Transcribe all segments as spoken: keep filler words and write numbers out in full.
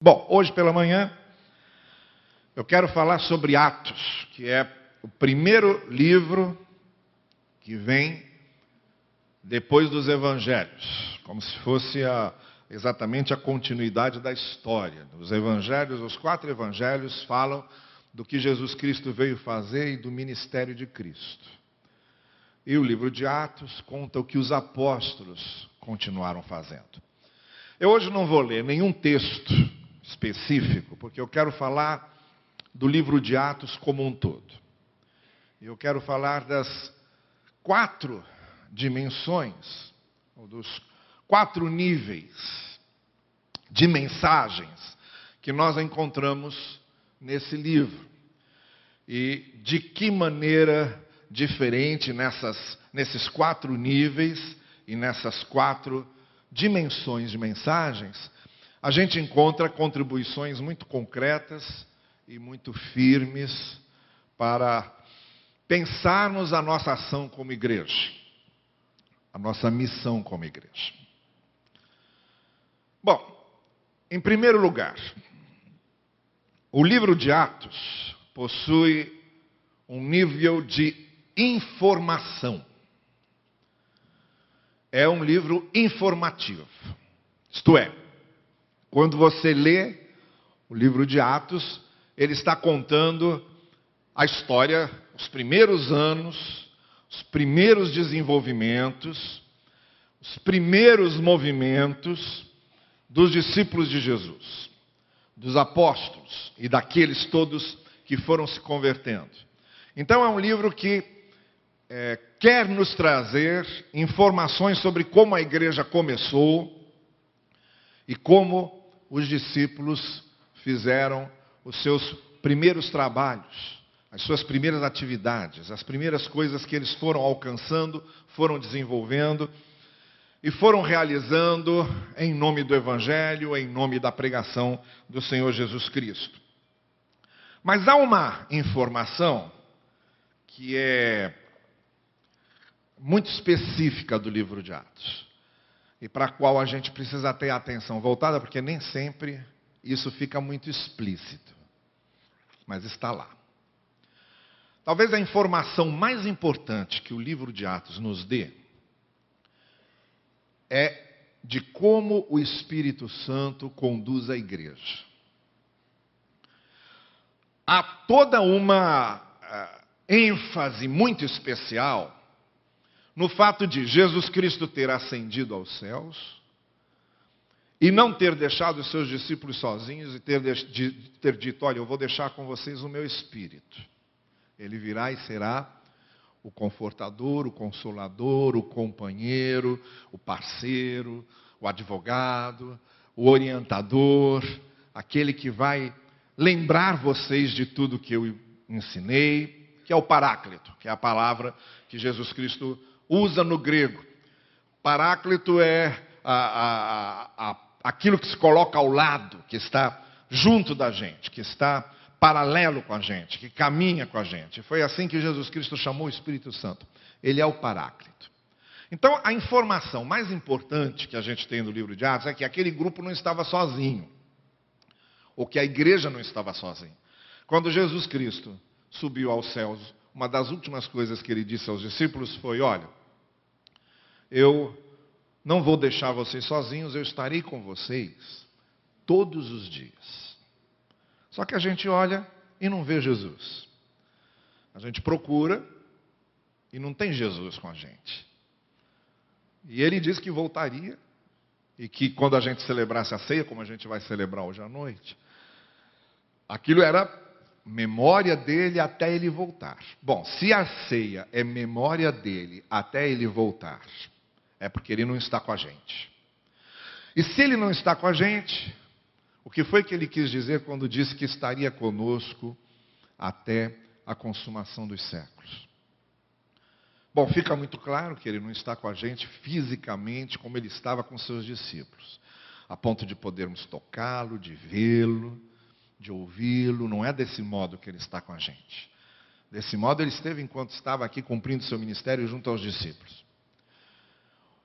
Bom, hoje pela manhã eu quero falar sobre Atos, que é o primeiro livro que vem depois dos Evangelhos, como se fosse a, exatamente a continuidade da história. Os Evangelhos, os quatro Evangelhos falam do que Jesus Cristo veio fazer e do ministério de Cristo. E o livro de Atos conta o que os apóstolos continuaram fazendo. Eu hoje não vou ler nenhum texto específico, porque eu quero falar do livro de Atos como um todo. Eu quero falar das quatro dimensões, ou dos quatro níveis de mensagens que nós encontramos nesse livro. E de que maneira diferente nessas, nesses quatro níveis e nessas quatro dimensões de mensagens, a gente encontra contribuições muito concretas e muito firmes para pensarmos a nossa ação como igreja, a nossa missão como igreja. Bom, em primeiro lugar, o livro de Atos possui um nível de informação. É um livro informativo, isto é, quando você lê o livro de Atos, ele está contando a história, os primeiros anos, os primeiros desenvolvimentos, os primeiros movimentos dos discípulos de Jesus, dos apóstolos e daqueles todos que foram se convertendo. Então é um livro que é, quer nos trazer informações sobre como a igreja começou e como os discípulos fizeram os seus primeiros trabalhos, as suas primeiras atividades, as primeiras coisas que eles foram alcançando, foram desenvolvendo e foram realizando em nome do Evangelho, em nome da pregação do Senhor Jesus Cristo. Mas há uma informação que é muito específica do livro de Atos, e para a qual a gente precisa ter a atenção voltada, porque nem sempre isso fica muito explícito, mas está lá. Talvez a informação mais importante que o livro de Atos nos dê é de como o Espírito Santo conduz a igreja. Há toda uma ênfase muito especial no fato de Jesus Cristo ter ascendido aos céus e não ter deixado os seus discípulos sozinhos e ter, de, ter dito, olha, eu vou deixar com vocês o meu Espírito. Ele virá e será o confortador, o consolador, o companheiro, o parceiro, o advogado, o orientador, aquele que vai lembrar vocês de tudo que eu ensinei, que é o Paráclito, que é a palavra que Jesus Cristo usa no grego. Paráclito é a, a, a, aquilo que se coloca ao lado, que está junto da gente, que está paralelo com a gente, que caminha com a gente. Foi assim que Jesus Cristo chamou o Espírito Santo. Ele é o Paráclito. Então, a informação mais importante que a gente tem no livro de Atos é que aquele grupo não estava sozinho, ou que a igreja não estava sozinha. Quando Jesus Cristo subiu aos céus, uma das últimas coisas que ele disse aos discípulos foi, olha, eu não vou deixar vocês sozinhos, eu estarei com vocês todos os dias. Só que a gente olha e não vê Jesus. A gente procura e não tem Jesus com a gente. E ele disse que voltaria e que quando a gente celebrasse a ceia, como a gente vai celebrar hoje à noite, aquilo era memória dele até ele voltar. Bom, se a ceia é memória dele até ele voltar, é porque ele não está com a gente. E se ele não está com a gente, o que foi que ele quis dizer quando disse que estaria conosco até a consumação dos séculos? Bom, fica muito claro que ele não está com a gente fisicamente como ele estava com seus discípulos, a ponto de podermos tocá-lo, de vê-lo, de ouvi-lo. Não é desse modo que ele está com a gente. Desse modo ele esteve enquanto estava aqui cumprindo seu ministério junto aos discípulos.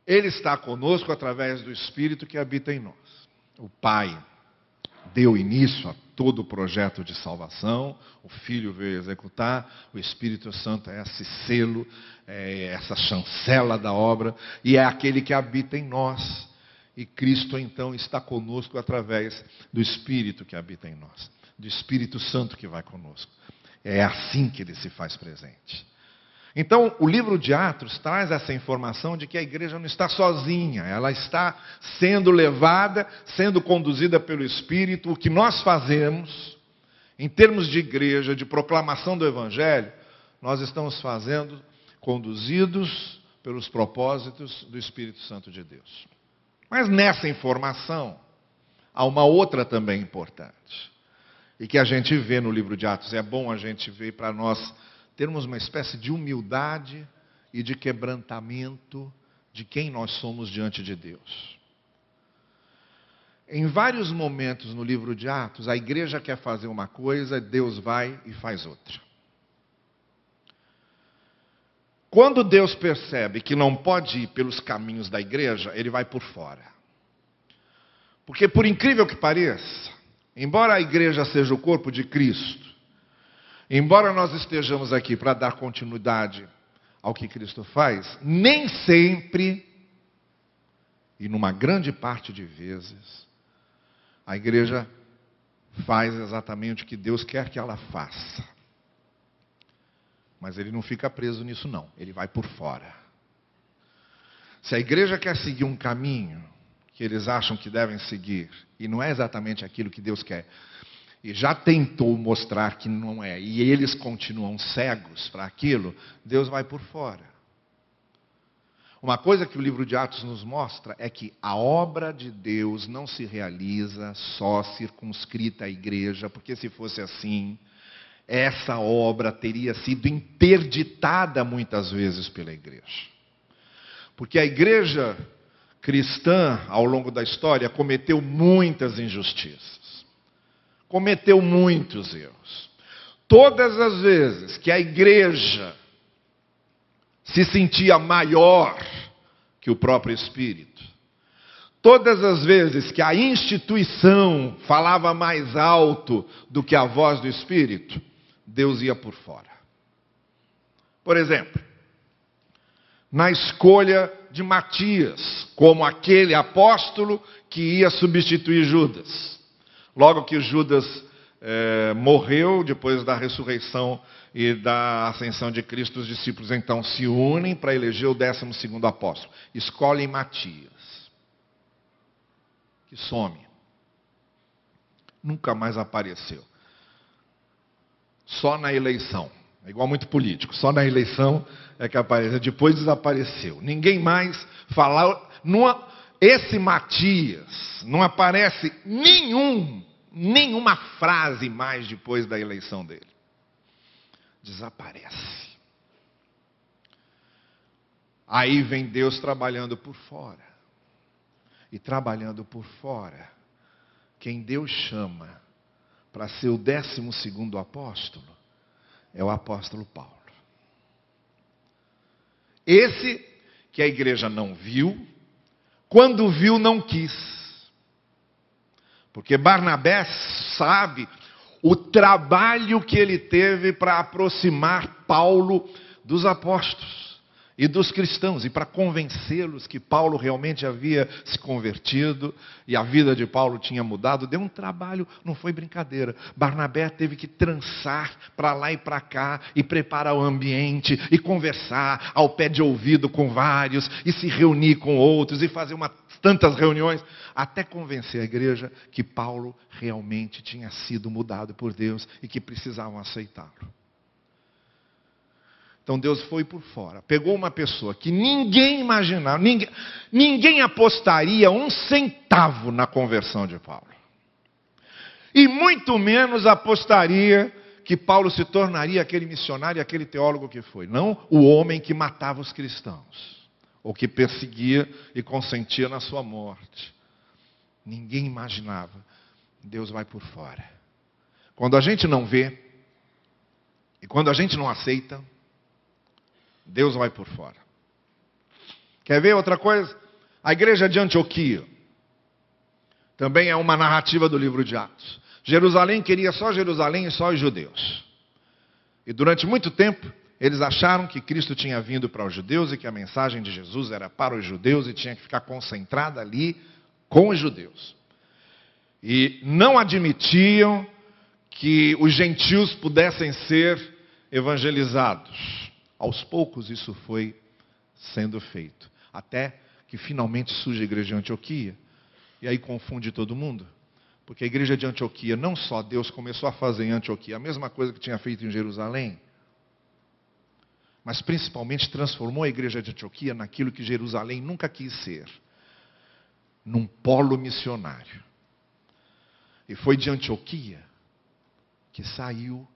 Ele está conosco através do Espírito que habita em nós. O Pai, deu início a todo o projeto de salvação, o Filho veio executar, o Espírito Santo é esse selo, é essa chancela da obra, e é aquele que habita em nós. E Cristo, então, está conosco através do Espírito que habita em nós, do Espírito Santo que vai conosco. É assim que ele se faz presente. Então, o livro de Atos traz essa informação de que a igreja não está sozinha, ela está sendo levada, sendo conduzida pelo Espírito. O que nós fazemos, em termos de igreja, de proclamação do Evangelho, nós estamos fazendo conduzidos pelos propósitos do Espírito Santo de Deus. Mas nessa informação, há uma outra também importante, e que a gente vê no livro de Atos. É bom a gente ver para nós termos uma espécie de humildade e de quebrantamento de quem nós somos diante de Deus. Em vários momentos no livro de Atos, a igreja quer fazer uma coisa, Deus vai e faz outra. Quando Deus percebe que não pode ir pelos caminhos da igreja, ele vai por fora. Porque, por incrível que pareça, embora a igreja seja o corpo de Cristo, embora nós estejamos aqui para dar continuidade ao que Cristo faz, nem sempre, e numa grande parte de vezes, a igreja faz exatamente o que Deus quer que ela faça. Mas ele não fica preso nisso não, ele vai por fora. Se a igreja quer seguir um caminho que eles acham que devem seguir, e não é exatamente aquilo que Deus quer, e já tentou mostrar que não é, e eles continuam cegos para aquilo, Deus vai por fora. Uma coisa que o livro de Atos nos mostra é que a obra de Deus não se realiza só circunscrita à igreja, porque se fosse assim, essa obra teria sido interditada muitas vezes pela igreja. Porque a igreja cristã, ao longo da história, cometeu muitas injustiças. Cometeu muitos erros. Todas as vezes que a igreja se sentia maior que o próprio Espírito, todas as vezes que a instituição falava mais alto do que a voz do Espírito, Deus ia por fora. Por exemplo, na escolha de Matias como aquele apóstolo que ia substituir Judas. Logo que Judas eh, morreu, depois da ressurreição e da ascensão de Cristo, os discípulos então se unem para eleger o décimo segundo apóstolo. Escolhem Matias, que some. Nunca mais apareceu. Só na eleição. É igual muito político. Só na eleição é que aparece. Depois desapareceu. Ninguém mais falou. Numa... Esse Matias não aparece nenhum, nenhuma frase mais depois da eleição dele. Desaparece. Aí vem Deus trabalhando por fora. E trabalhando por fora, quem Deus chama para ser o décimo segundo apóstolo é o apóstolo Paulo. Esse que a igreja não viu, quando viu, não quis. Porque Barnabé sabe o trabalho que ele teve para aproximar Paulo dos apóstolos e dos cristãos, e para convencê-los que Paulo realmente havia se convertido e a vida de Paulo tinha mudado. Deu um trabalho, não foi brincadeira. Barnabé teve que trançar para lá e para cá, e preparar o ambiente, e conversar ao pé de ouvido com vários, e se reunir com outros, e fazer uma, tantas reuniões, até convencer a igreja que Paulo realmente tinha sido mudado por Deus e que precisavam aceitá-lo. Então Deus foi por fora, pegou uma pessoa que ninguém imaginava, ninguém, ninguém apostaria um centavo na conversão de Paulo. E muito menos apostaria que Paulo se tornaria aquele missionário, aquele teólogo que foi. Não o homem que matava os cristãos, ou que perseguia e consentia na sua morte. Ninguém imaginava. Deus vai por fora. Quando a gente não vê, e quando a gente não aceita, Deus vai por fora. Quer ver outra coisa? A igreja de Antioquia Também é uma narrativa do livro de Atos. Jerusalém queria só Jerusalém e só os judeus. E durante muito tempo, eles acharam que Cristo tinha vindo para os judeus e que a mensagem de Jesus era para os judeus e tinha que ficar concentrada ali com os judeus. E não admitiam que os gentios pudessem ser evangelizados. Aos poucos isso foi sendo feito. Até que finalmente surge a igreja de Antioquia. E aí confunde todo mundo. Porque a igreja de Antioquia, não só Deus começou a fazer em Antioquia a mesma coisa que tinha feito em Jerusalém, mas principalmente transformou a igreja de Antioquia naquilo que Jerusalém nunca quis ser. Num polo missionário. E foi de Antioquia que saiu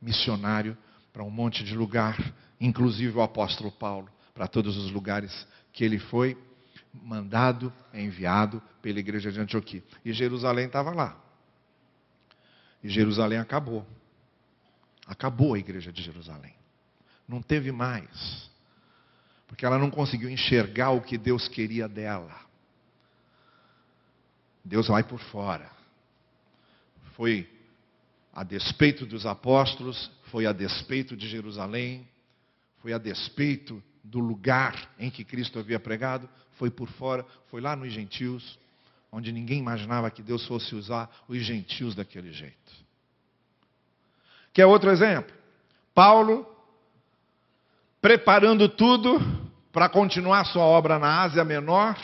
missionário para um monte de lugar, inclusive o apóstolo Paulo, para todos os lugares que ele foi mandado, enviado pela igreja de Antioquia. E Jerusalém estava lá. E Jerusalém acabou. Acabou a igreja de Jerusalém. Não teve mais. Porque ela não conseguiu enxergar o que Deus queria dela. Deus vai por fora. Foi a despeito dos apóstolos, foi a despeito de Jerusalém, foi a despeito do lugar em que Cristo havia pregado, foi por fora, foi lá nos gentios, onde ninguém imaginava que Deus fosse usar os gentios daquele jeito. Quer outro exemplo? Paulo, preparando tudo para continuar sua obra na Ásia Menor,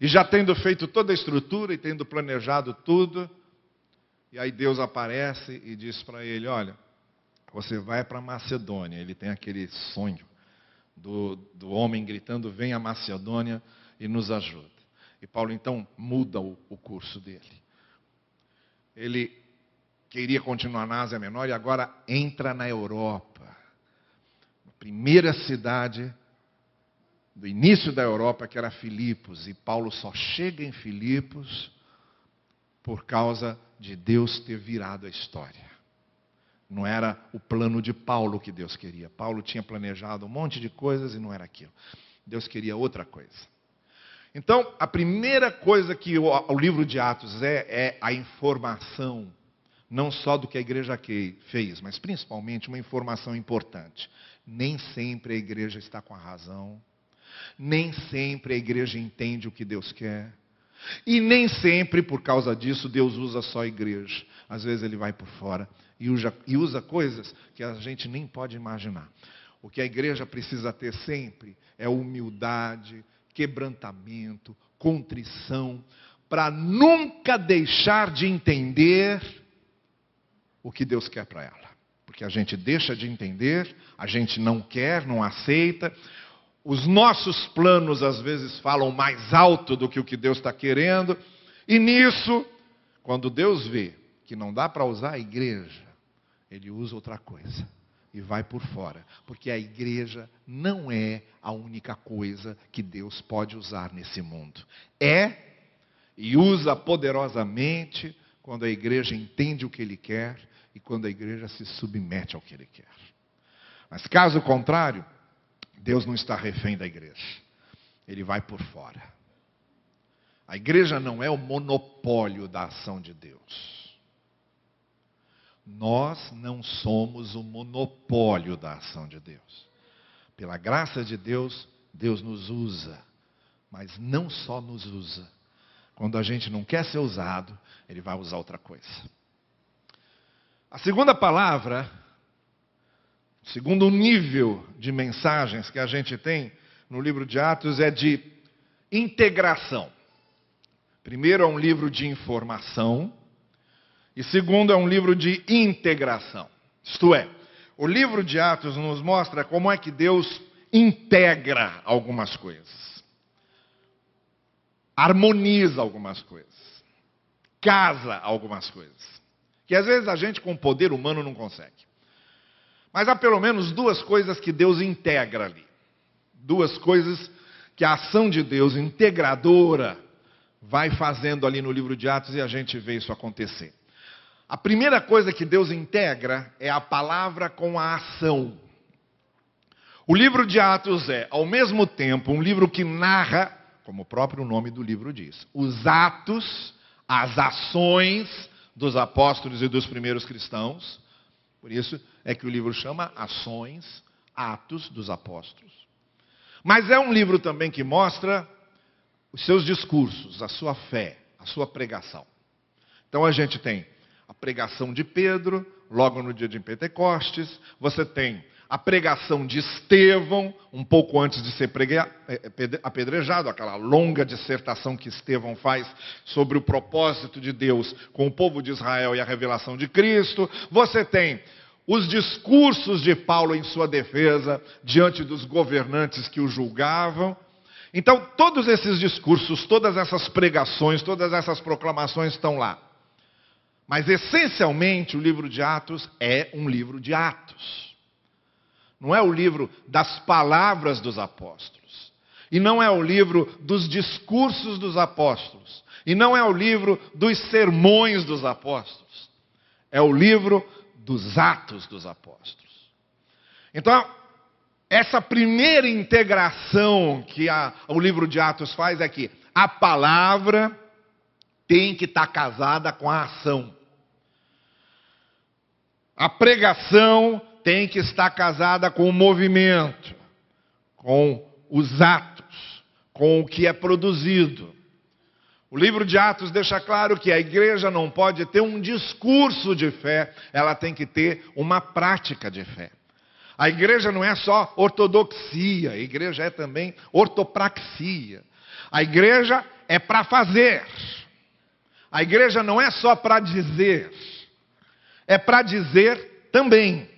e já tendo feito toda a estrutura e tendo planejado tudo, e aí Deus aparece e diz para ele, olha, você vai para Macedônia. Ele tem aquele sonho Do, do homem gritando, vem a Macedônia e nos ajuda. E Paulo então muda o, o curso dele. Ele queria continuar na Ásia Menor e agora entra na Europa. A primeira cidade do início da Europa, que era Filipos. E Paulo só chega em Filipos por causa de Deus ter virado a história. Não era o plano de Paulo que Deus queria. Paulo tinha planejado um monte de coisas e não era aquilo. Deus queria outra coisa. Então, a primeira coisa que o, o livro de Atos é, é a informação, não só do que a igreja que fez, mas principalmente uma informação importante. Nem sempre a igreja está com a razão. Nem sempre a igreja entende o que Deus quer. E nem sempre, por causa disso, Deus usa só a igreja. Às vezes ele vai por fora e usa, e usa coisas que a gente nem pode imaginar. O que a igreja precisa ter sempre é humildade, quebrantamento, contrição, para nunca deixar de entender o que Deus quer para ela. Porque a gente deixa de entender, a gente não quer, não aceita. Os nossos planos, às vezes, falam mais alto do que o que Deus está querendo. E nisso, quando Deus vê que não dá para usar a igreja, ele usa outra coisa e vai por fora. Porque a igreja não é a única coisa que Deus pode usar nesse mundo. É e usa poderosamente quando a igreja entende o que ele quer e quando a igreja se submete ao que ele quer. Mas caso contrário, Deus não está refém da igreja. Ele vai por fora. A igreja não é o monopólio da ação de Deus. Nós não somos o monopólio da ação de Deus. Pela graça de Deus, Deus nos usa. Mas não só nos usa. Quando a gente não quer ser usado, ele vai usar outra coisa. A segunda palavra... Segundo o nível de mensagens que a gente tem no livro de Atos é de integração. Primeiro é um livro de informação e segundo é um livro de integração. Isto é, o livro de Atos nos mostra como é que Deus integra algumas coisas. Harmoniza algumas coisas. Casa algumas coisas. Que às vezes a gente com o poder humano não consegue. Mas há pelo menos duas coisas que Deus integra ali. Duas coisas que a ação de Deus integradora vai fazendo ali no livro de Atos e a gente vê isso acontecer. A primeira coisa que Deus integra é a palavra com a ação. O livro de Atos é, ao mesmo tempo, um livro que narra, como o próprio nome do livro diz, os atos, as ações dos apóstolos e dos primeiros cristãos. Por isso é que o livro chama Ações, Atos dos Apóstolos. Mas é um livro também que mostra os seus discursos, a sua fé, a sua pregação. Então a gente tem a pregação de Pedro, logo no dia de Pentecostes. Você tem a pregação de Estevão, um pouco antes de ser apedrejado, aquela longa dissertação que Estevão faz sobre o propósito de Deus com o povo de Israel e a revelação de Cristo. Você tem os discursos de Paulo em sua defesa, diante dos governantes que o julgavam. Então, todos esses discursos, todas essas pregações, todas essas proclamações estão lá. Mas, essencialmente, o livro de Atos é um livro de atos. Não é o livro das palavras dos apóstolos. E não é o livro dos discursos dos apóstolos. E não é o livro dos sermões dos apóstolos. É o livro dos atos dos apóstolos. Então, essa primeira integração que a, o livro de Atos faz é que a palavra tem que estar casada com a ação. A pregação tem que estar casada com o movimento, com os atos, com o que é produzido. O livro de Atos deixa claro que a igreja não pode ter um discurso de fé, ela tem que ter uma prática de fé. A igreja não é só ortodoxia, a igreja é também ortopraxia. A igreja é para fazer. A igreja não é só para dizer, é para dizer também.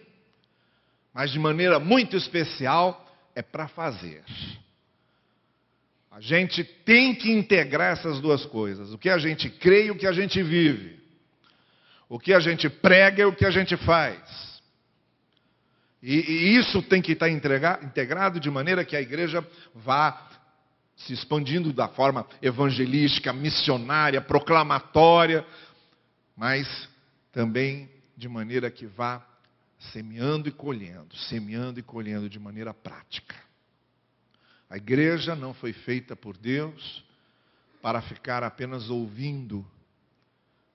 Mas de maneira muito especial, é para fazer. A gente tem que integrar essas duas coisas. O que a gente crê e o que a gente vive. O que a gente prega e o que a gente faz. E, e isso tem que estar entregar, integrado de maneira que a igreja vá se expandindo da forma evangelística, missionária, proclamatória. Mas também de maneira que vá semeando e colhendo, semeando e colhendo de maneira prática. A igreja não foi feita por Deus para ficar apenas ouvindo.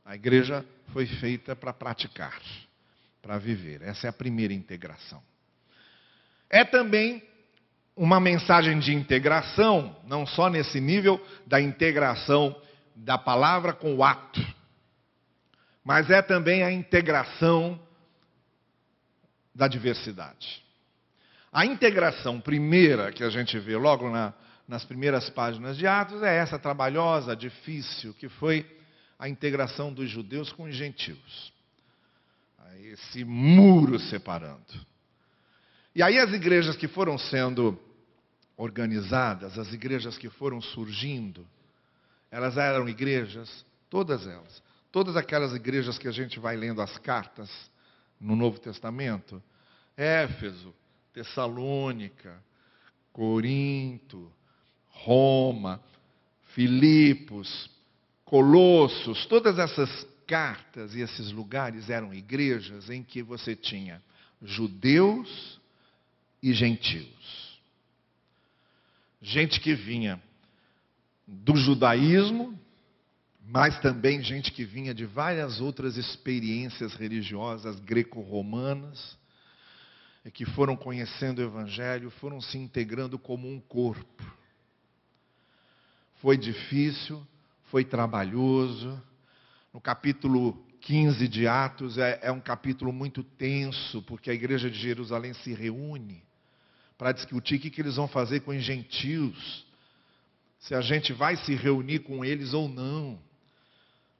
A igreja foi feita para praticar, para viver. Essa é a primeira integração. É também uma mensagem de integração, não só nesse nível da integração da palavra com o ato, mas é também a integração da diversidade. A integração primeira que a gente vê logo na, nas primeiras páginas de Atos é essa trabalhosa, difícil, que foi a integração dos judeus com os gentios. Esse muro separando. E aí as igrejas que foram sendo organizadas, as igrejas que foram surgindo, elas eram igrejas, todas elas, todas aquelas igrejas que a gente vai lendo as cartas no Novo Testamento, Éfeso, Tessalônica, Corinto, Roma, Filipos, Colossos, todas essas cartas e esses lugares eram igrejas em que você tinha judeus e gentios. Gente que vinha do judaísmo, mas também gente que vinha de várias outras experiências religiosas greco-romanas, e que foram conhecendo o Evangelho, foram se integrando como um corpo. Foi difícil, foi trabalhoso. No capítulo quinze de Atos, é, é um capítulo muito tenso, porque a igreja de Jerusalém se reúne para discutir o que, que eles vão fazer com os gentios, se a gente vai se reunir com eles ou não.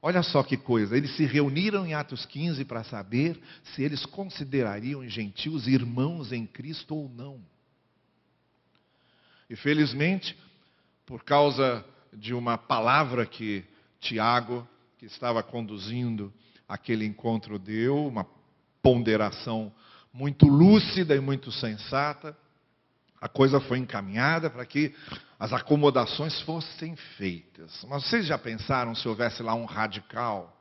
Olha só que coisa, eles se reuniram em Atos quinze para saber se eles considerariam os gentios irmãos em Cristo ou não. E felizmente, por causa de uma palavra que Tiago, que estava conduzindo aquele encontro, deu, uma ponderação muito lúcida e muito sensata, a coisa foi encaminhada para que as acomodações fossem feitas. Mas vocês já pensaram se houvesse lá um radical?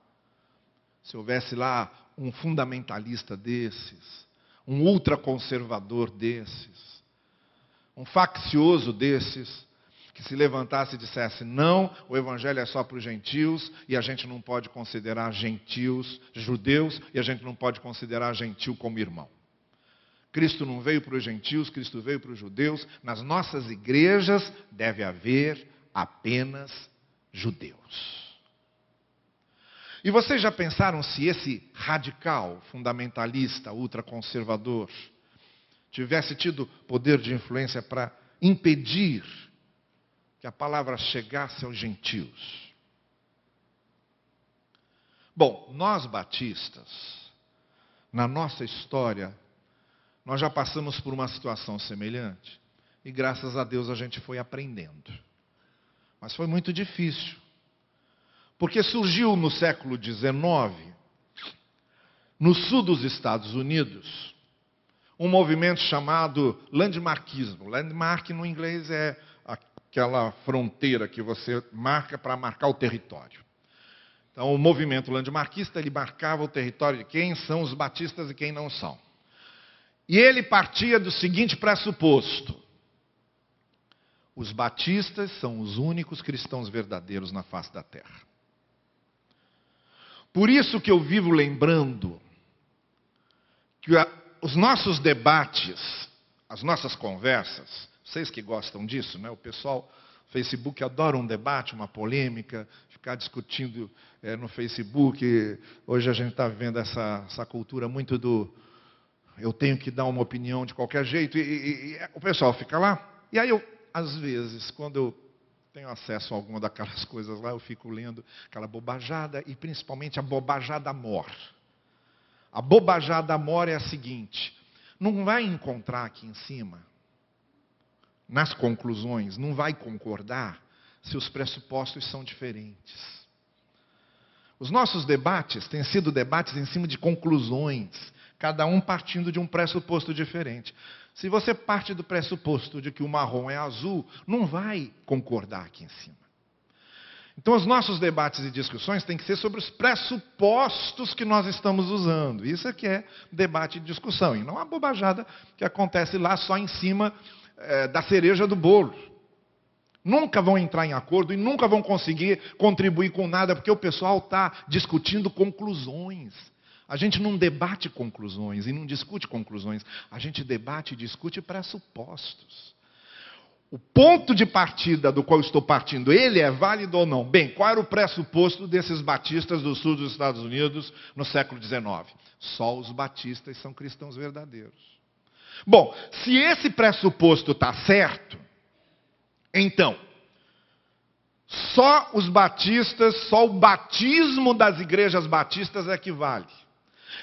Se houvesse lá um fundamentalista desses? Um ultraconservador desses? Um faccioso desses? que se levantasse e dissesse, não, o evangelho é só para os gentios, e a gente não pode considerar gentios judeus, e a gente não pode considerar gentil como irmão. Cristo não veio para os gentios, Cristo veio para os judeus. Nas nossas igrejas deve haver apenas judeus. E vocês já pensaram se esse radical, fundamentalista, ultraconservador, tivesse tido poder de influência para impedir que a palavra chegasse aos gentios? Bom, nós batistas, na nossa história, nós já passamos por uma situação semelhante e graças a Deus a gente foi aprendendo. Mas foi muito difícil. Porque surgiu no século dezenove, no sul dos Estados Unidos, um movimento chamado landmarquismo. Landmark no inglês é aquela fronteira que você marca para marcar o território. Então o movimento landmarquista, ele marcava o território de quem são os batistas e quem não são. E ele partia do seguinte pressuposto: os batistas são os únicos cristãos verdadeiros na face da terra. Por isso que eu vivo lembrando que a, os nossos debates, as nossas conversas, vocês que gostam disso, né? O pessoal do Facebook adora um debate, uma polêmica, ficar discutindo é, no Facebook. Hoje a gente está vivendo essa, essa cultura muito do eu tenho que dar uma opinião de qualquer jeito, e, e, e o pessoal fica lá. E aí eu, às vezes, quando eu tenho acesso a alguma daquelas coisas lá, eu fico lendo aquela bobajada, e principalmente a bobajada amor. A bobajada amor é a seguinte: não vai encontrar aqui em cima, nas conclusões, não vai concordar se os pressupostos são diferentes. Os nossos debates têm sido debates em cima de conclusões, cada um partindo de um pressuposto diferente. Se você parte do pressuposto de que o marrom é azul, não vai concordar aqui em cima. Então os nossos debates e discussões têm que ser sobre os pressupostos que nós estamos usando. Isso é que é debate e discussão, e não a bobajada que acontece lá só em cima é, da cereja do bolo. Nunca vão entrar em acordo e nunca vão conseguir contribuir com nada, porque o pessoal está discutindo conclusões. A gente não debate conclusões e não discute conclusões. A gente debate e discute pressupostos. O ponto de partida do qual eu estou partindo, ele é válido ou não? Bem, qual era o pressuposto desses batistas do sul dos Estados Unidos no século dezenove? Só os batistas são cristãos verdadeiros. Bom, se esse pressuposto está certo, então só os batistas, só o batismo das igrejas batistas é que vale.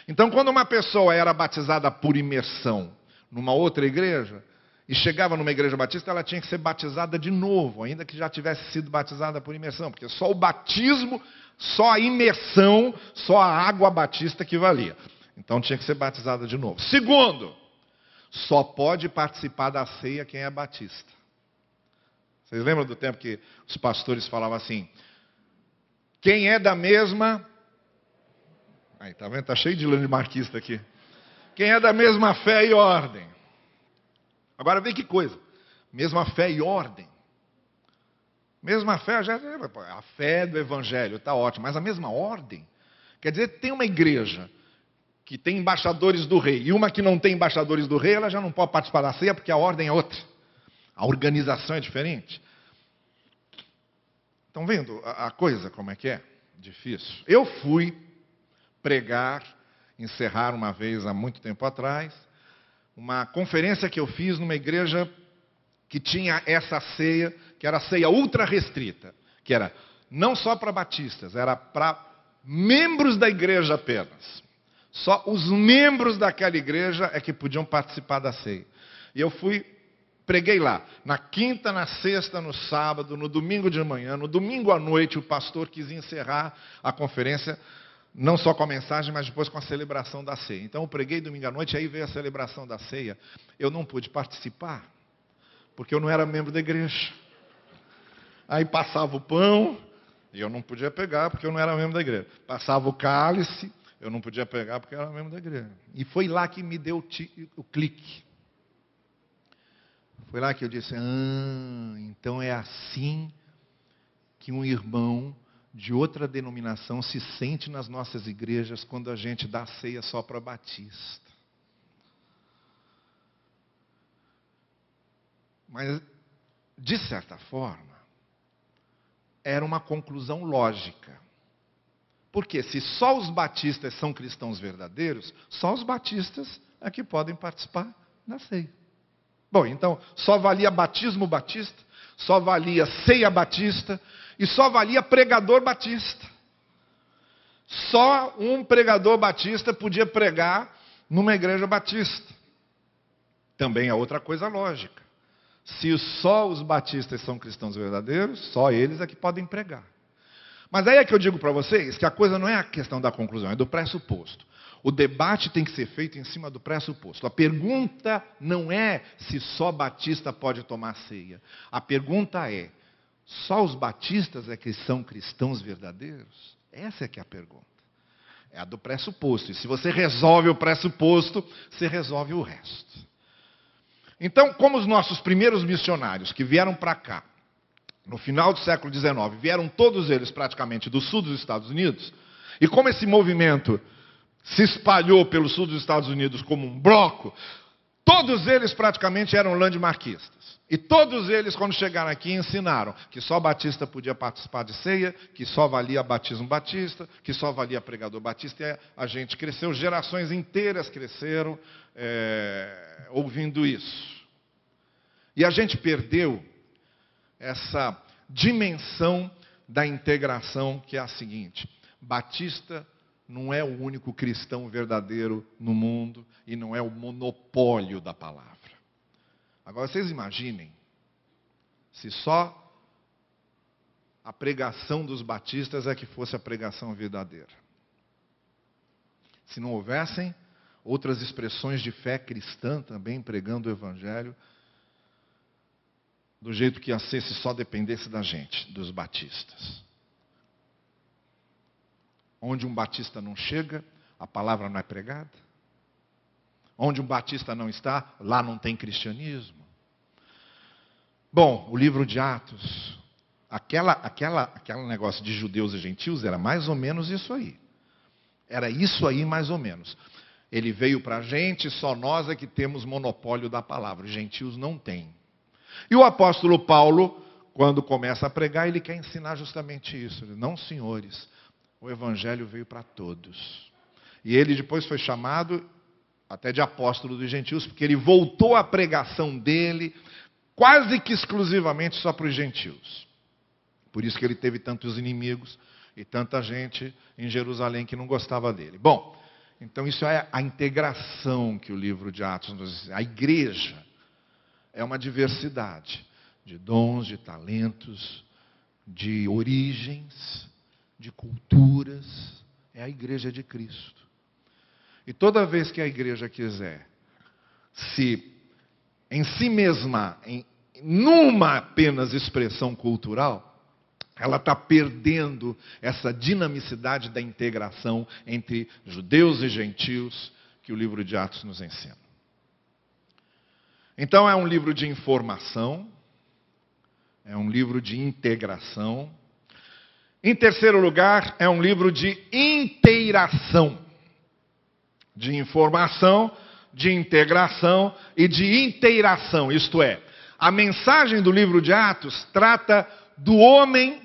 Então, quando uma pessoa era batizada por imersão numa outra igreja, e chegava numa igreja batista, ela tinha que ser batizada de novo, ainda que já tivesse sido batizada por imersão, porque só o batismo, só a imersão, só a água batista que valia. Então, tinha que ser batizada de novo. Segundo, só pode participar da ceia quem é batista. Vocês lembram do tempo que os pastores falavam assim: quem é da mesma... Aí, tá vendo? Tá cheio de landmarquista aqui. Quem é da mesma fé e ordem. Agora vê que coisa. Mesma fé e ordem. Mesma fé, já a fé do evangelho, tá ótimo. Mas a mesma ordem? Quer dizer, tem uma igreja que tem embaixadores do rei e uma que não tem embaixadores do rei, ela já não pode participar da ceia porque a ordem é outra. A organização é diferente. Estão vendo a, a coisa como é que é? Difícil. Eu fui pregar, encerrar uma vez, há muito tempo atrás, uma conferência que eu fiz numa igreja que tinha essa ceia, que era a ceia ultra restrita, que era não só para batistas, era para membros da igreja apenas. Só os membros daquela igreja é que podiam participar da ceia. E eu fui, preguei lá, na quinta, na sexta, no sábado, no domingo de manhã, no domingo à noite, o pastor quis encerrar a conferência, não só com a mensagem, mas depois com a celebração da ceia. Então eu preguei domingo à noite, aí veio a celebração da ceia. Eu não pude participar, porque eu não era membro da igreja. Aí passava o pão, e eu não podia pegar, porque eu não era membro da igreja. Passava o cálice, eu não podia pegar, porque eu era membro da igreja. E foi lá que me deu o clique. Foi lá que eu disse, ah, então é assim que um irmão de outra denominação se sente nas nossas igrejas quando a gente dá ceia só para batista. Mas, de certa forma, era uma conclusão lógica. Porque se só os batistas são cristãos verdadeiros, só os batistas é que podem participar da ceia. Bom, então, só valia batismo batista, só valia ceia batista, e só valia pregador batista. Só um pregador batista podia pregar numa igreja batista. Também é outra coisa lógica. Se só os batistas são cristãos verdadeiros, só eles é que podem pregar. Mas aí é que eu digo para vocês que a coisa não é a questão da conclusão, é do pressuposto. O debate tem que ser feito em cima do pressuposto. A pergunta não é se só batista pode tomar ceia. A pergunta é, só os batistas é que são cristãos verdadeiros? Essa é que é a pergunta. É a do pressuposto. E se você resolve o pressuposto, você resolve o resto. Então, como os nossos primeiros missionários que vieram para cá, no final do século dezenove, vieram todos eles praticamente do sul dos Estados Unidos, e como esse movimento se espalhou pelo sul dos Estados Unidos como um bloco, todos eles praticamente eram landmarquistas. E todos eles, quando chegaram aqui, ensinaram que só batista podia participar de ceia, que só valia batismo batista, que só valia pregador batista. E a gente cresceu, gerações inteiras cresceram é, ouvindo isso. E a gente perdeu essa dimensão da integração, que é a seguinte: batista não é o único cristão verdadeiro no mundo e não é o monopólio da palavra. Agora, vocês imaginem, se só a pregação dos batistas é que fosse a pregação verdadeira. Se não houvessem outras expressões de fé cristã também pregando o evangelho, do jeito que ia ser se só dependesse da gente, dos batistas. Onde um batista não chega, a palavra não é pregada. Onde um batista não está, lá não tem cristianismo. Bom, o livro de Atos, aquela, aquela, aquele negócio de judeus e gentios era mais ou menos isso aí. Era isso aí mais ou menos. Ele veio para a gente, só nós é que temos monopólio da palavra, os gentios não têm. E o apóstolo Paulo, quando começa a pregar, ele quer ensinar justamente isso. Ele, não, senhores, o evangelho veio para todos. E ele depois foi chamado até de apóstolo dos gentios, porque ele voltou a pregação dele quase que exclusivamente só para os gentios. Por isso que ele teve tantos inimigos e tanta gente em Jerusalém que não gostava dele. Bom, então isso é a integração que o livro de Atos nos diz. A igreja é uma diversidade de dons, de talentos, de origens, de culturas. É a igreja de Cristo. E toda vez que a igreja quiser se, em si mesma, em numa apenas expressão cultural, ela está perdendo essa dinamicidade da integração entre judeus e gentios que o livro de Atos nos ensina. Então é um livro de informação, é um livro de integração. Em terceiro lugar, é um livro de inteiração, de informação, de integração e de inteiração. Isto é, a mensagem do livro de Atos trata do homem,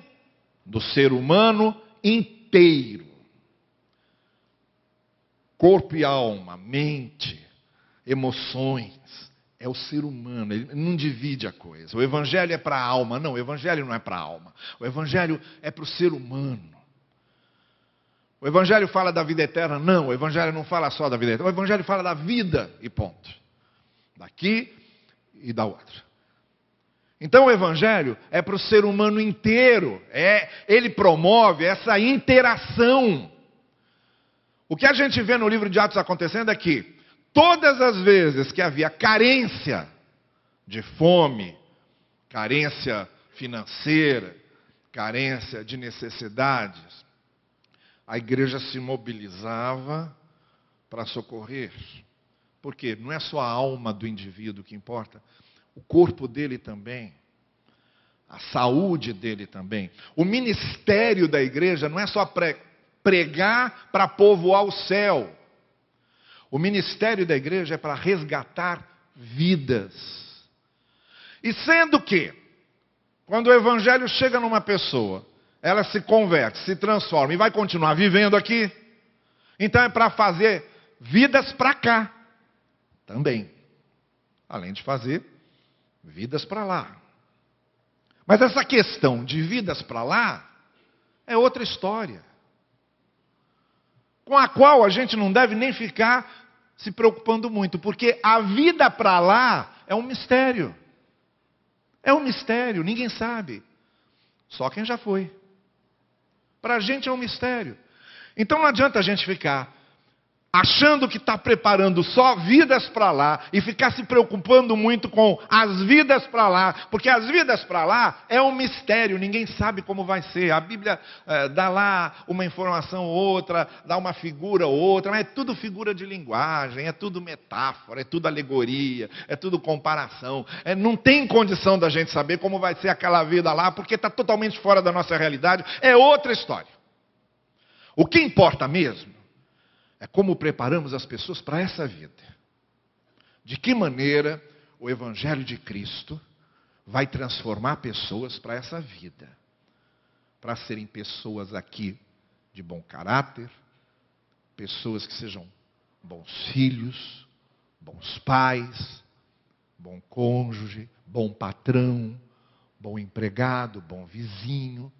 do ser humano inteiro. Corpo e alma, mente, emoções. É o ser humano, ele não divide a coisa. O evangelho é para a alma. Não, o evangelho não é para a alma. O evangelho é para o ser humano. O evangelho fala da vida eterna? Não, o evangelho não fala só da vida eterna. O evangelho fala da vida e ponto. Daqui e da outra. Então o evangelho é para o ser humano inteiro. É, ele promove essa interação. O que a gente vê no livro de Atos acontecendo é que todas as vezes que havia carência de fome, carência financeira, carência de necessidades, a igreja se mobilizava para socorrer. Por quê? Não é só a alma do indivíduo que importa. o corpo dele também, a saúde dele também. O ministério da igreja não é só pregar para povoar o céu. O ministério da igreja é para resgatar vidas. E sendo que, quando o evangelho chega numa pessoa, ela se converte, se transforma e vai continuar vivendo aqui, então é para fazer vidas para cá também, além de fazer vidas para lá. Mas essa questão de vidas para lá é outra história, com a qual a gente não deve nem ficar se preocupando muito, porque a vida para lá é um mistério. É um mistério, ninguém sabe. Só quem já foi. Para a gente é um mistério. Então não adianta a gente ficar achando que está preparando só vidas para lá e ficar se preocupando muito com as vidas para lá, porque as vidas para lá é um mistério, ninguém sabe como vai ser. A Bíblia eh, dá lá uma informação ou outra, dá uma figura ou outra, mas é tudo figura de linguagem, é tudo metáfora, é tudo alegoria, é tudo comparação. É, não tem condição da gente saber como vai ser aquela vida lá, porque está totalmente fora da nossa realidade, é outra história. O que importa mesmo é como preparamos as pessoas para essa vida. De que maneira o Evangelho de Cristo vai transformar pessoas para essa vida. Para serem pessoas aqui de bom caráter, pessoas que sejam bons filhos, bons pais, bom cônjuge, bom patrão, bom empregado, bom vizinho.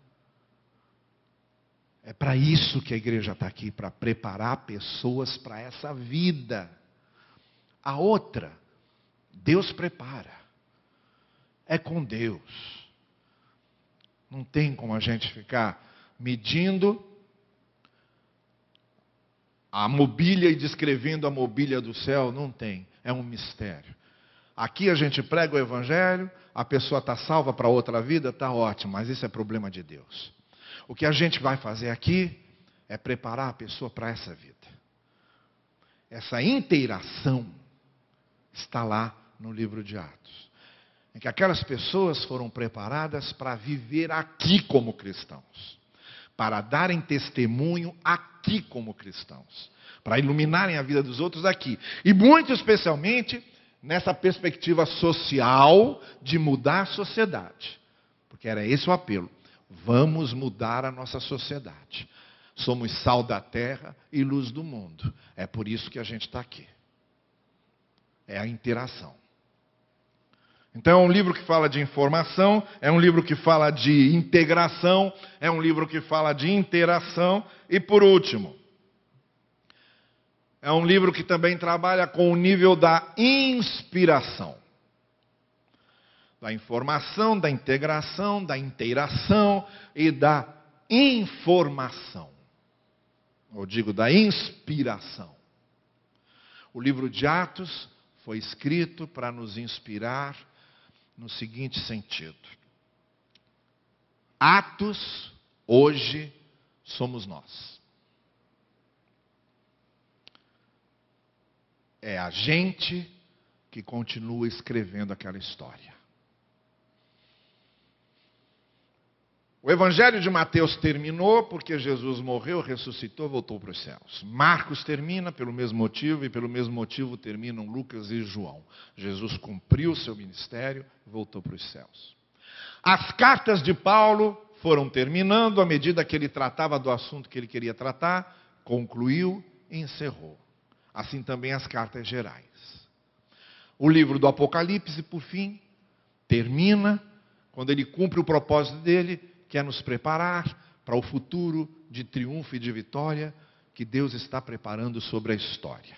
É para isso que a igreja está aqui, para preparar pessoas para essa vida. A outra, Deus prepara. É com Deus. Não tem como a gente ficar medindo a mobília e descrevendo a mobília do céu. Não tem, é um mistério. Aqui a gente prega o evangelho, a pessoa está salva para outra vida, está ótimo, mas isso é problema de Deus. O que a gente vai fazer aqui é preparar a pessoa para essa vida. Essa inteiração está lá no livro de Atos, em que aquelas pessoas foram preparadas para viver aqui como cristãos, para darem testemunho aqui como cristãos, para iluminarem a vida dos outros aqui. E muito especialmente nessa perspectiva social de mudar a sociedade, porque era esse o apelo. Vamos mudar a nossa sociedade. Somos sal da terra e luz do mundo. É por isso que a gente está aqui. É a interação. Então é um livro que fala de informação, é um livro que fala de integração, é um livro que fala de interação. E por último, é um livro que também trabalha com o nível da inspiração. Da informação, da integração, da inteiração e da informação. Ou digo, da inspiração. O livro de Atos foi escrito para nos inspirar no seguinte sentido. Atos, hoje, somos nós. É a gente que continua escrevendo aquela história. O Evangelho de Mateus terminou porque Jesus morreu, ressuscitou, voltou para os céus. Marcos termina pelo mesmo motivo e pelo mesmo motivo terminam Lucas e João. Jesus cumpriu o seu ministério e voltou para os céus. As cartas de Paulo foram terminando à medida que ele tratava do assunto que ele queria tratar, concluiu e encerrou. Assim também as cartas gerais. O livro do Apocalipse, por fim, termina quando ele cumpre o propósito dele, que é nos preparar para o futuro de triunfo e de vitória que Deus está preparando sobre a história.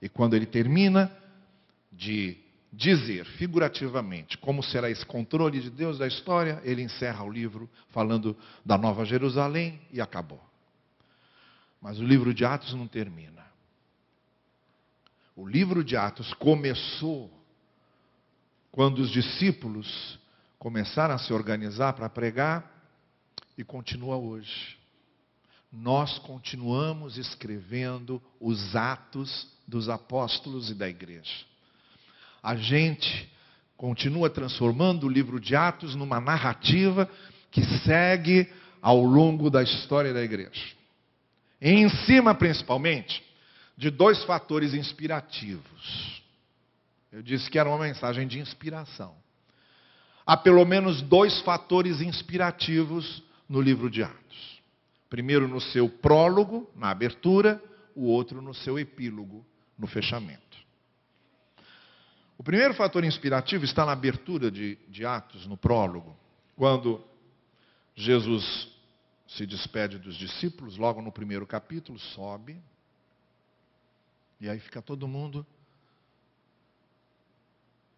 E quando ele termina de dizer figurativamente como será esse controle de Deus da história, ele encerra o livro falando da Nova Jerusalém e acabou. Mas o livro de Atos não termina. O livro de Atos começou quando os discípulos começaram a se organizar para pregar e continua hoje. Nós continuamos escrevendo os atos dos apóstolos e da igreja. A gente continua transformando o livro de Atos numa narrativa que segue ao longo da história da igreja. E em cima, principalmente, de dois fatores inspirativos. Eu disse que era uma mensagem de inspiração. Há pelo menos dois fatores inspirativos no livro de Atos. Primeiro no seu prólogo, na abertura, o outro no seu epílogo, no fechamento. O primeiro fator inspirativo está na abertura de, de Atos, no prólogo, quando Jesus se despede dos discípulos, logo no primeiro capítulo, sobe, e aí fica todo mundo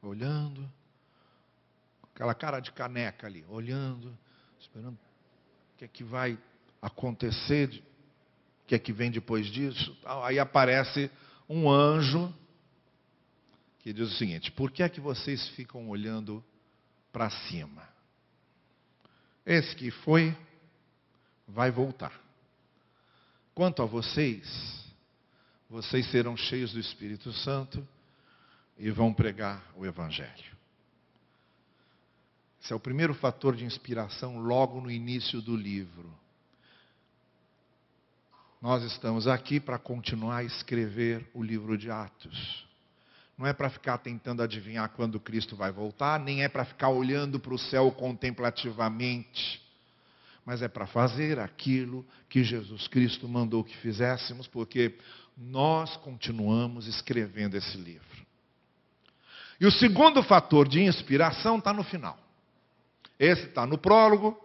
olhando, aquela cara de caneca ali, olhando, esperando o que é que vai acontecer, o que é que vem depois disso. Aí aparece um anjo que diz o seguinte: por que é que vocês ficam olhando para cima? Esse que foi vai voltar. Quanto a vocês, vocês serão cheios do Espírito Santo e vão pregar o Evangelho. Esse é o primeiro fator de inspiração logo no início do livro. Nós estamos aqui para continuar a escrever o livro de Atos. Não é para ficar tentando adivinhar quando Cristo vai voltar, nem é para ficar olhando para o céu contemplativamente, mas é para fazer aquilo que Jesus Cristo mandou que fizéssemos, porque nós continuamos escrevendo esse livro. E o segundo fator de inspiração está no final. Esse está no prólogo,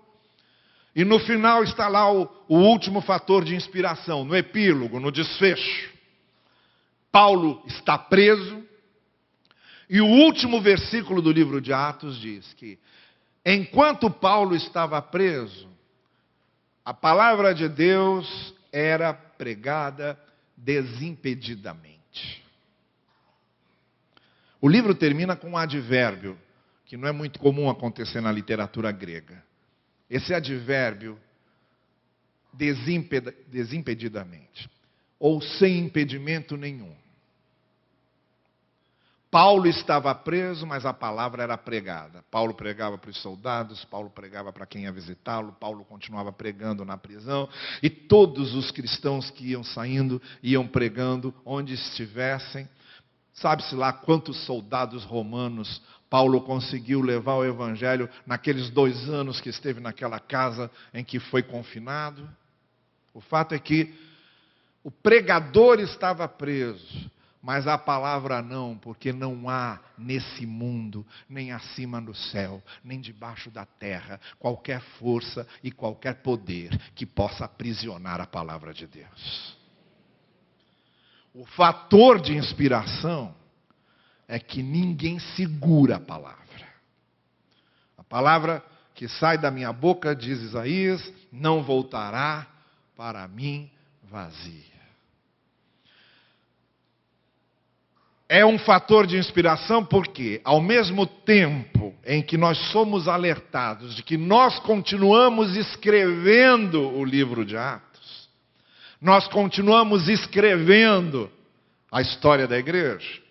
e no final está lá o, o último fator de inspiração, no epílogo, no desfecho. Paulo está preso, e o último versículo do livro de Atos diz que, enquanto Paulo estava preso, a palavra de Deus era pregada desimpedidamente. O livro termina com um advérbio, que não é muito comum acontecer na literatura grega. Esse advérbio, desimped- desimpedidamente, ou sem impedimento nenhum. Paulo estava preso, mas a palavra era pregada. Paulo pregava para os soldados, Paulo pregava para quem ia visitá-lo, Paulo continuava pregando na prisão, e todos os cristãos que iam saindo, iam pregando onde estivessem. Sabe-se lá quantos soldados romanos Paulo conseguiu levar o evangelho naqueles dois anos que esteve naquela casa em que foi confinado? O fato é que o pregador estava preso, mas a palavra não, porque não há nesse mundo, nem acima no céu, nem debaixo da terra, qualquer força e qualquer poder que possa aprisionar a palavra de Deus. O fator de inspiração é que ninguém segura a palavra. A palavra que sai da minha boca, diz Isaías, não voltará para mim vazia. É um fator de inspiração porque, ao mesmo tempo em que nós somos alertados de que nós continuamos escrevendo o livro de Atos, nós continuamos escrevendo a história da igreja,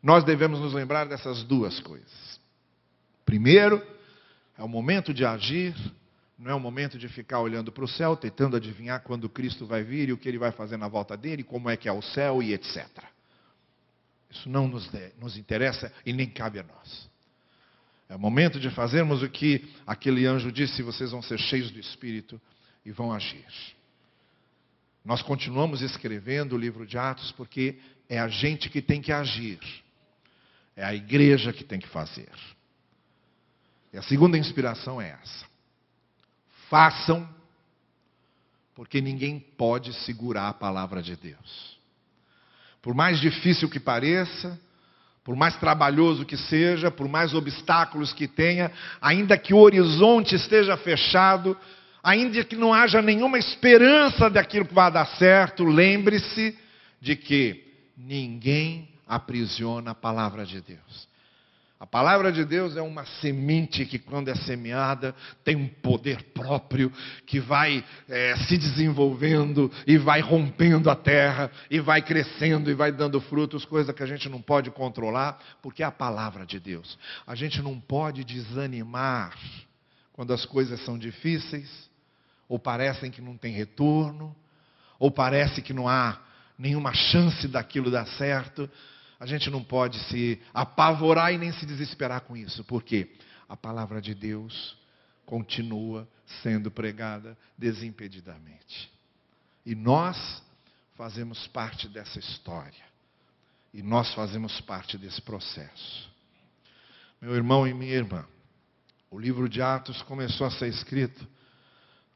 nós devemos nos lembrar dessas duas coisas. Primeiro, é o momento de agir, não é o momento de ficar olhando para o céu, tentando adivinhar quando Cristo vai vir e o que Ele vai fazer na volta dEle, como é que é o céu e etcétera. Isso não nos, de, nos interessa e nem cabe a nós. É o momento de fazermos o que aquele anjo disse: vocês vão ser cheios do Espírito e vão agir. Nós continuamos escrevendo o livro de Atos porque é a gente que tem que agir. É a igreja que tem que fazer. E a segunda inspiração é essa. Façam, porque ninguém pode segurar a palavra de Deus. Por mais difícil que pareça, por mais trabalhoso que seja, por mais obstáculos que tenha, ainda que o horizonte esteja fechado, ainda que não haja nenhuma esperança daquilo que vai dar certo, lembre-se de que ninguém aprisiona a palavra de Deus. A palavra de Deus é uma semente que, quando é semeada, tem um poder próprio que vai é, se desenvolvendo e vai rompendo a terra, e vai crescendo e vai dando frutos, coisa que a gente não pode controlar, porque é a palavra de Deus. A gente não pode desanimar quando as coisas são difíceis, ou parecem que não tem retorno, ou parece que não há nenhuma chance daquilo dar certo. A gente não pode se apavorar e nem se desesperar com isso, porque a palavra de Deus continua sendo pregada desimpedidamente. E nós fazemos parte dessa história. E nós fazemos parte desse processo. Meu irmão e minha irmã, o livro de Atos começou a ser escrito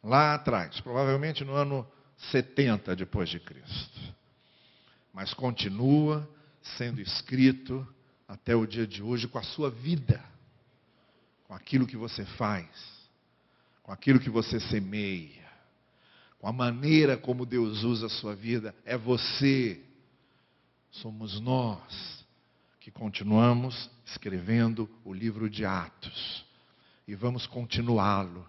lá atrás, provavelmente no ano setenta depois de Cristo. Mas continua sendo escrito até o dia de hoje, com a sua vida, com aquilo que você faz, com aquilo que você semeia, com a maneira como Deus usa a sua vida. É você, somos nós, que continuamos escrevendo o livro de Atos, e vamos continuá-lo,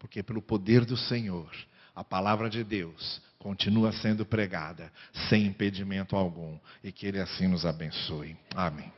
porque pelo poder do Senhor, a palavra de Deus continua sendo pregada, sem impedimento algum, e que Ele assim nos abençoe. Amém.